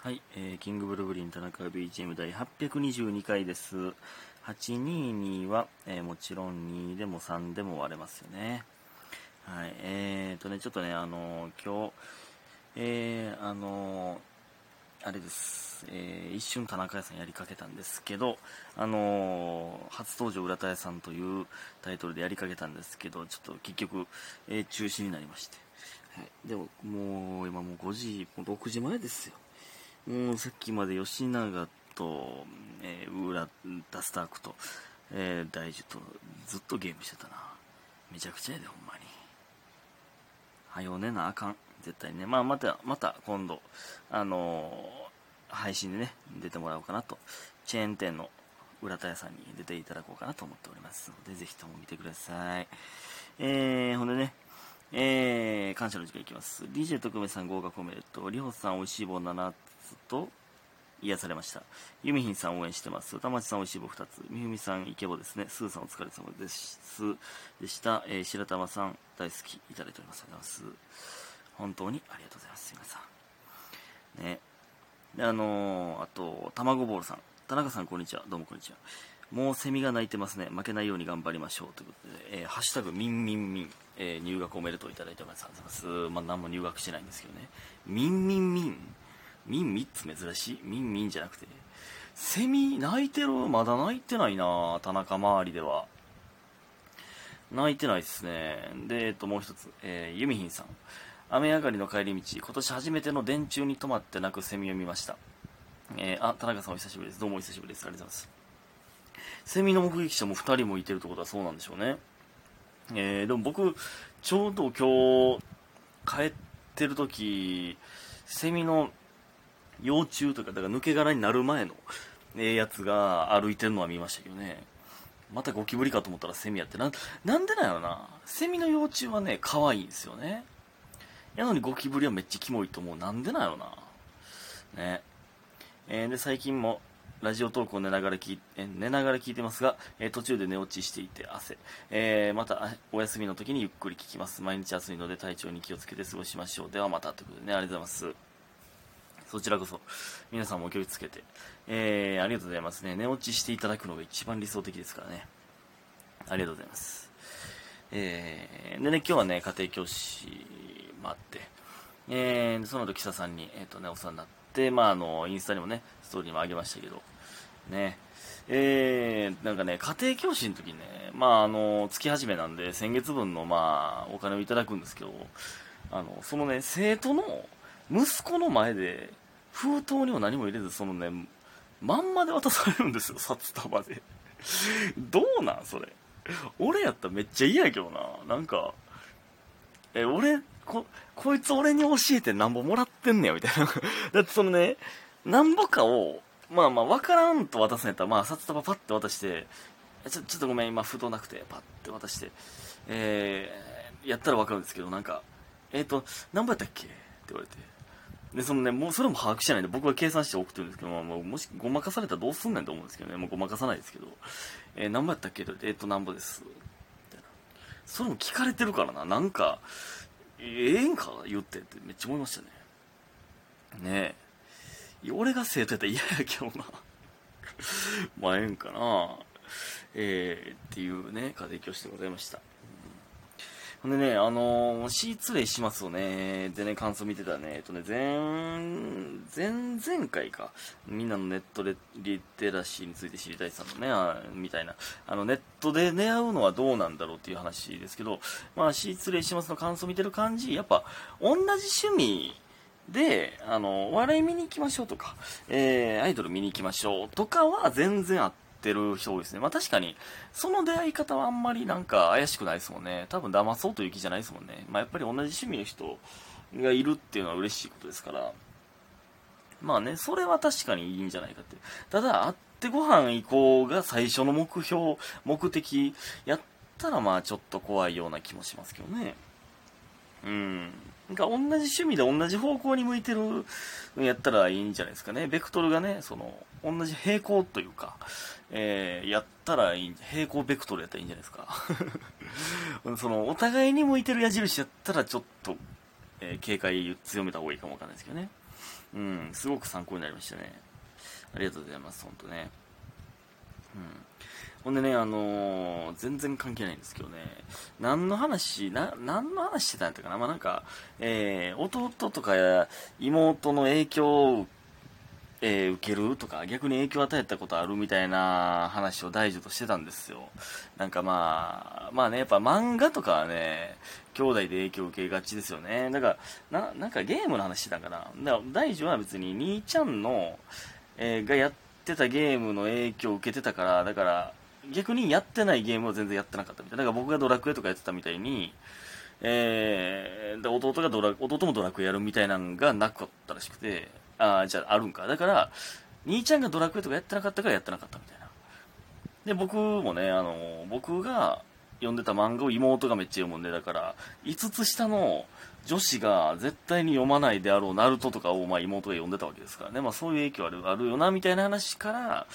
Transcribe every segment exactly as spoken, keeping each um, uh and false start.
はい、えー、キングブルーブリン田中 ビージーエム 第はっぴゃくにじゅうにかいです。はちにーにーは、えー、もちろんにでもさんでも割れますよね。はい、えーとね、ちょっとね、あのー、今日、えー、あのー、あれです、えー、一瞬田中屋さんやりかけたんですけど、あのー、初登場浦田屋さんというタイトルでやりかけたんですけど、ちょっと結局、えー、中止になりまして。はい、でも、もう今もうごじ、もうろくじまえですよ。もうさっきまで吉永と、えー、浦田スタークと、えー、大樹とずっとゲームしてたな。めちゃくちゃやで、ほんまに。はよねなあかん。絶対ね。まあ、また、また今度、あのー、配信でね、出てもらおうかなと。チェーン店の浦田屋さんに出ていただこうかなと思っておりますので、ぜひとも見てください。えー、ほんでね、えー、感謝の時間いきます。ディージェー 特命さん合格コメント、りほさんおいしい棒ななと癒されました。ゆみひんさん応援してます。たまちさんおいしい棒ふたつ、みふみさんイケボですね。すーさんお疲れ様ですでした、えー、白玉さん大好きいただいております。ありがとうございます。本当にありがとうございます。皆さんね。であのー、あとたまごボールさん、田中さんこんにちは。どうもこんにちは。もうセミが鳴いてますね。負けないように頑張りましょうということで、えー、ハッシュタグミンミンミン、えー、入学おめでとういただいております。ありがとうございます。まあ何も入学してないんですけどね。ミンミンミンミンミって珍しい。ミンミンじゃなくて、ね、セミ泣いてる。まだ泣いてないな。田中周りでは泣いてないですね。で、えっと、もう一つ、えー、ユミヒンさん、雨上がりの帰り道、今年初めての電柱に止まって鳴くセミを見ました、えー、あ、田中さんお久しぶりです。どうもお久しぶりです。ありがとうございます。セミの目撃者もふたりもいてるってことはそうなんでしょうね、えー、でも僕ちょうど今日帰ってる時、セミの幼虫とか、だから抜け殻になる前のやつが歩いてるのは見ましたけどね。またゴキブリかと思ったらセミやって、 な, なんでなんやろな。セミの幼虫はね可愛いんですよね。やのにゴキブリはめっちゃキモいと思う。なんでなんやろな、ねえー、で最近もラジオトークを寝ながら聞 い, え寝ながら聞いてますが、えー、途中で寝落ちしていて汗、えー、またお休みの時にゆっくり聞きます。毎日暑いので体調に気をつけて過ごしましょう。ではまたということでね、ありがとうございます。そちらこそ皆さんもお気をつけて、えー、ありがとうございますね。寝落ちしていただくのが一番理想的ですからね。ありがとうございます、えー、でね、今日はね家庭教師もあって、えー、その後記者さんに、えーとね、お世話になって、まあ、あのインスタにもねストーリーもあげましたけどね、えー、なんかね家庭教師の時にね、まあ、あの月始めなんで先月分の、まあ、お金をいただくんですけど、あのそのね生徒の息子の前で封筒にも何も入れず、そのねまんまで渡されるんですよ、札束でどうなんそれ。俺やったらめっちゃ嫌やけどな。なんかえ俺 こ, こいつ俺に教えてなんぼもらってんねやみたいなだってそのねなんぼかをまあまあ分からんと渡すんやったら、まあ札束パッて渡して、ち ょ, ちょっとごめん今封筒なくてパッて渡して、えー、やったら分かるんですけど、なんかえっ、ー、と何ぼやったっけって言われて、でそのね、もうそれも把握してないんで僕は計算して送ってるんですけど、まあ、もしごまかされたらどうすんねんと思うんですけどね。もうごまかさないですけど、えー、何ぼやったっけと、えっと何ぼですみたいな。それも聞かれてるからな、なんかええんか言ってってめっちゃ思いましたね。ねえ、俺が生徒やったら嫌やけどなまあええんかな、えー、っていうね家庭教師でございました。でね、あのー、シーツレイしますよね。でね、感想見てたらね、えっとね、前、前々回か、みんなのネットレリテラシーについて知りたいさんのね、あみたいな、あの、ネットで出会うのはどうなんだろうっていう話ですけど、まあ、シーツレイしますの感想見てる感じ、やっぱ、同じ趣味で、あの、お笑い見に行きましょうとか、えー、アイドル見に行きましょうとかは全然あって、てる人多いですね。まあ確かにその出会い方はあんまりなんか怪しくないですもんね。多分騙そうという気じゃないですもんね。まあやっぱり同じ趣味の人がいるっていうのは嬉しいことですから、まあねそれは確かにいいんじゃないかって。ただ会ってご飯行こうが最初の目標目的やったらまあちょっと怖いような気もしますけどね。うん、なんか同じ趣味で同じ方向に向いてるやったらいいんじゃないですかね。ベクトルがね、その同じ平行というか、えー、やったらいい、平行ベクトルやったらいいんじゃないですかそのお互いに向いてる矢印やったらちょっと、えー、警戒強めた方がいいかもわかんないですけどね。うん、すごく参考になりましたね。ありがとうございます、ほんとね。うん、ほんでね、あのー、全然関係ないんですけどね、何の話、な何の話してたんやったかな、まあなんか、えー、弟とか妹の影響を、えー、受けるとか、逆に影響を与えたことあるみたいな話を大事としてたんですよ。なんかまあ、まあね、やっぱ漫画とかはね、兄弟で影響を受けがちですよね。だから、な、なんかゲームの話してたんかな。だから大事は別に兄ちゃんの、えー、がやって、やってたゲームの影響を受けてたから、だから逆にやってないゲームを全然やってなかったみたいな。だから僕がドラクエとかやってたみたいに、えー、で弟がドラ弟もドラクエやるみたいなのがなかったらしくて、あ、じゃああるんか。だから兄ちゃんがドラクエとかやってなかったからやってなかったみたいな。で僕もね、あの僕が読んでた漫画を妹がめっちゃ読むんで、だからいつつ下の女子が絶対に読まないであろうナルトとかを、まあ妹が読んでたわけですからね。まあそういう影響ある、あるよなみたいな話から、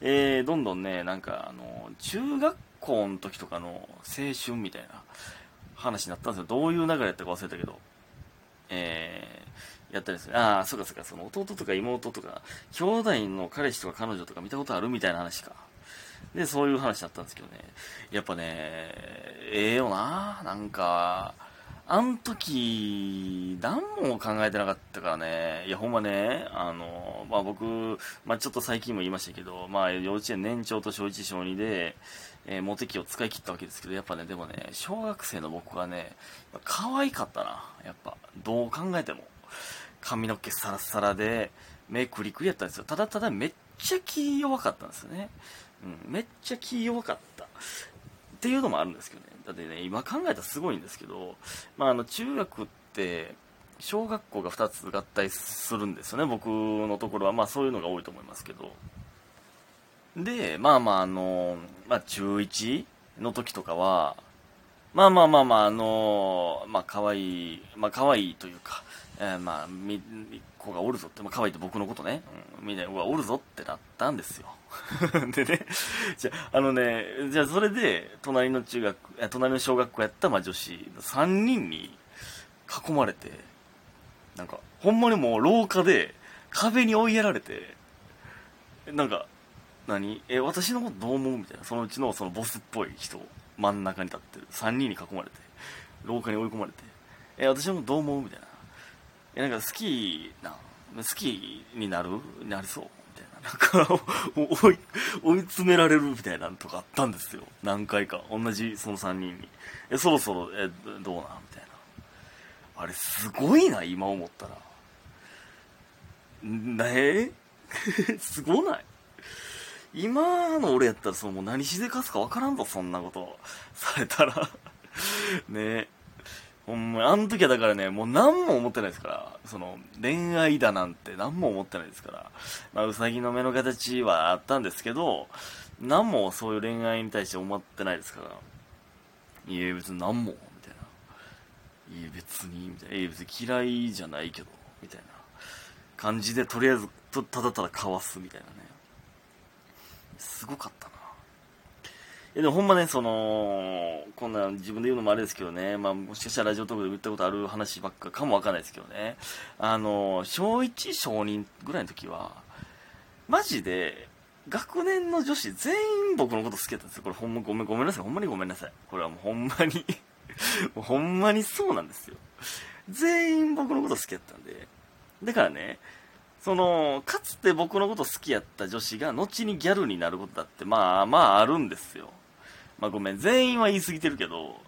えー、どんどんね、なんかあの中学校の時とかの青春みたいな話になったんですよ。どういう流れやったか忘れたけど、えー、やったりする。ああ、そうかそうか、その弟とか妹とか兄弟の彼氏とか彼女とか見たことあるみたいな話か。でそういう話だったんですけどね、やっぱね、ええよな、なんかあん時何も考えてなかったからね。いやほんまね、あのまあ僕、まあ、ちょっと最近も言いましたけど、まあ幼稚園年長と小いち小にで、えー、モテ期を使い切ったわけですけど、やっぱね、でもね、小学生の僕はね、可愛かったな。やっぱどう考えても髪の毛サラサラで目クリクリやったんですよ。ただただめっちゃ気弱かったんですよね。うん、めっちゃ気弱かったっていうのもあるんですけどね。だってね、今考えたらすごいんですけど、まあ、あの中学って小学校がふたつ合体するんですよね。僕のところはまあそういうのが多いと思いますけど、でまあまああの、まあ、中いちの時とかはまあまあまあまああのまあ可愛い、まあ可愛いというか、えー、まあみ子がおるぞって、まあ、可愛いって僕のことね、うん、みんなうわおるぞってなったんですよ。でね、じゃあ、あのね、じゃあそれで隣の中学、隣の小学校やったまあ女子さんにんに囲まれて、なんかほんまにもう廊下で壁に追いやられて、なんか何え私のことどう思うみたいな、そのうちのそのボスっぽい人。真ん中に立ってるさんにんに囲まれて廊下に追い込まれて、え私のことどう思うみたいな、えなんか好きな好きになるなりそうみたいな、なんか追い、追い詰められるみたいなのとかあったんですよ。何回か同じそのさんにんに、えそろそろえどうなみたいな、あれすごいな今思ったらね。すごない？今の俺やったらそのもう何しでかすかわからんぞ、そんなことされたら。ねえ、ほんまあの時はだからね、もう何も思ってないですから、その恋愛だなんて何も思ってないですから、まあウサギの目の形はあったんですけど、何もそういう恋愛に対して思ってないですから、いや別に何もみたいな、いや別にみたいな、いや別に嫌いじゃないけどみたいな感じで、とりあえずとただただかわすみたいなね、すごかったな。いやでもほんまね、そのこんな自分で言うのもあれですけどね、まあ、もしかしたらラジオトークで言ったことある話ばっかかもわかんないですけどね、あの小いち小にぐらいの時はマジで学年の女子全員僕のこと好きだったんですよ。これほんまごめんごめんなさい、ほんまにごめんなさい、これはもうほんまにもうほんまにそうなんですよ。全員僕のこと好きだったんで、だからね、そのかつて僕のこと好きやった女子が後にギャルになることだってまあまああるんですよ。まあごめん、全員は言い過ぎてるけど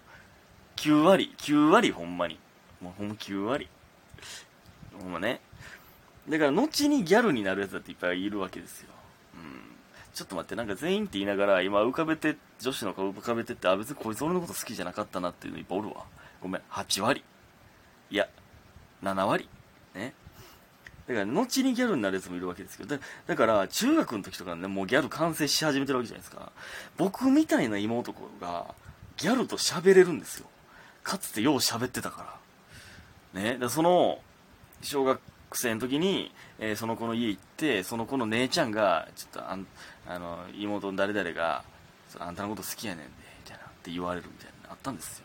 きゅう割きゅう割ほんまにもうほんまきゅう割ほんまね。だから後にギャルになるやつだっていっぱいいるわけですよ。うん、ちょっと待って、なんか全員って言いながら今浮かべて、女子の顔浮かべてって、あ別にこいつ俺のこと好きじゃなかったなっていうのいっぱいおるわ。ごめん、はち割いやなな割ね。だから後にギャルになるやつもいるわけですけど、 だ, だから中学の時とかね、もうギャル完成し始めてるわけじゃないですか。僕みたいな妹子がギャルと喋れるんですよ。かつてよう喋ってたからね。だからその小学生の時に、えー、その子の家行って、その子の姉ちゃんがちょっとあんあの妹の誰々があんたのこと好きやねんでみたいなって言われるみたいなのあったんですよ。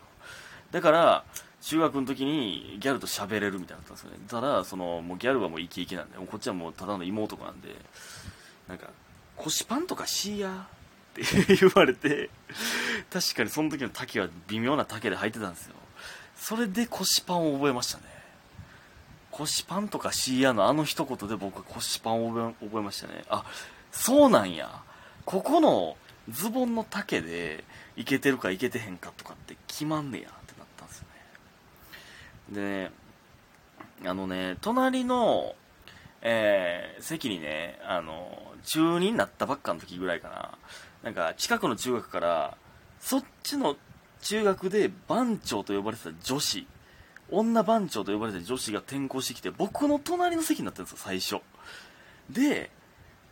だから中学の時にギャルと喋れるみたいなったんですよね。ただそのもうギャルはもうイケイケなんで、こっちはもうただの妹子なんで、なんか腰パンとかしいやって言われて、確かにその時の丈は微妙な丈で履いてたんですよ。それで腰パンを覚えましたね。腰パンとかしいやのあの一言で僕は腰パンを覚え、覚えましたね。あ、そうなんや、ここのズボンの丈でイケてるかイケてへんかとかって決まんねやってなったんですよね。でね、あのね、隣の、えー、席にね、あの中にになったばっかの時ぐらいかな、なんか近くの中学からそっちの中学で番長と呼ばれてた女子、女番長と呼ばれてた女子が転校してきて、僕の隣の席になったんですよ、最初で。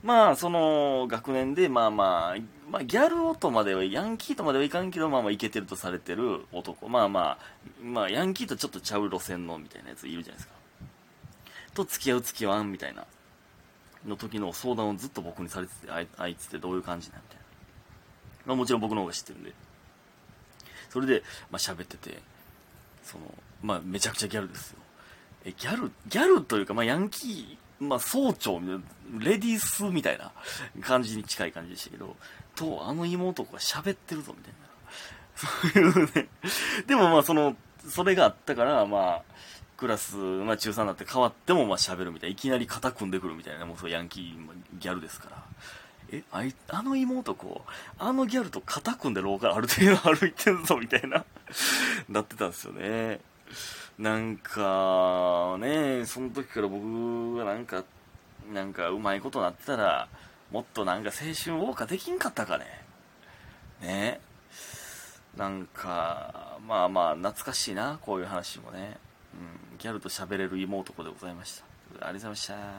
まあその学年でまあまあ、まあ、ギャル男まではヤンキーとまではいかんけど、まあまあイケてるとされてる男、まあまあまあヤンキーとちょっとちゃう路線のみたいなやついるじゃないですか、と付き合う付き合わんみたいなの時の相談をずっと僕にされてて、 あ, あいつってどういう感じなんみたいな、まあ、もちろん僕の方が知ってるんで、それでまあ喋ってて、そのまあめちゃくちゃギャルですよ。えギャルギャルというか、まあヤンキー、まあ、総長みたいな、レディースみたいな感じに近い感じでしたけど、と、あの妹が喋ってるぞ、みたいな。そういうね。でもまあ、その、それがあったから、まあ、クラス、まあ、中さんになって変わっても、まあ、喋るみたいな。いきなり肩組んでくるみたいな。もう、そう、ヤンキー、ギャルですから。え、あい、あの妹子、あのギャルと肩組んで廊下ある程度歩いてるぞ、みたいな。なってたんですよね。なんかね、その時から僕がなんかなんかうまいことなってたら、もっとなんか青春謳歌できんかったかね。ね、なんかまあまあ懐かしいな、こういう話もね、うん、ギャルと喋れる妹子でございました。ありがとうございました。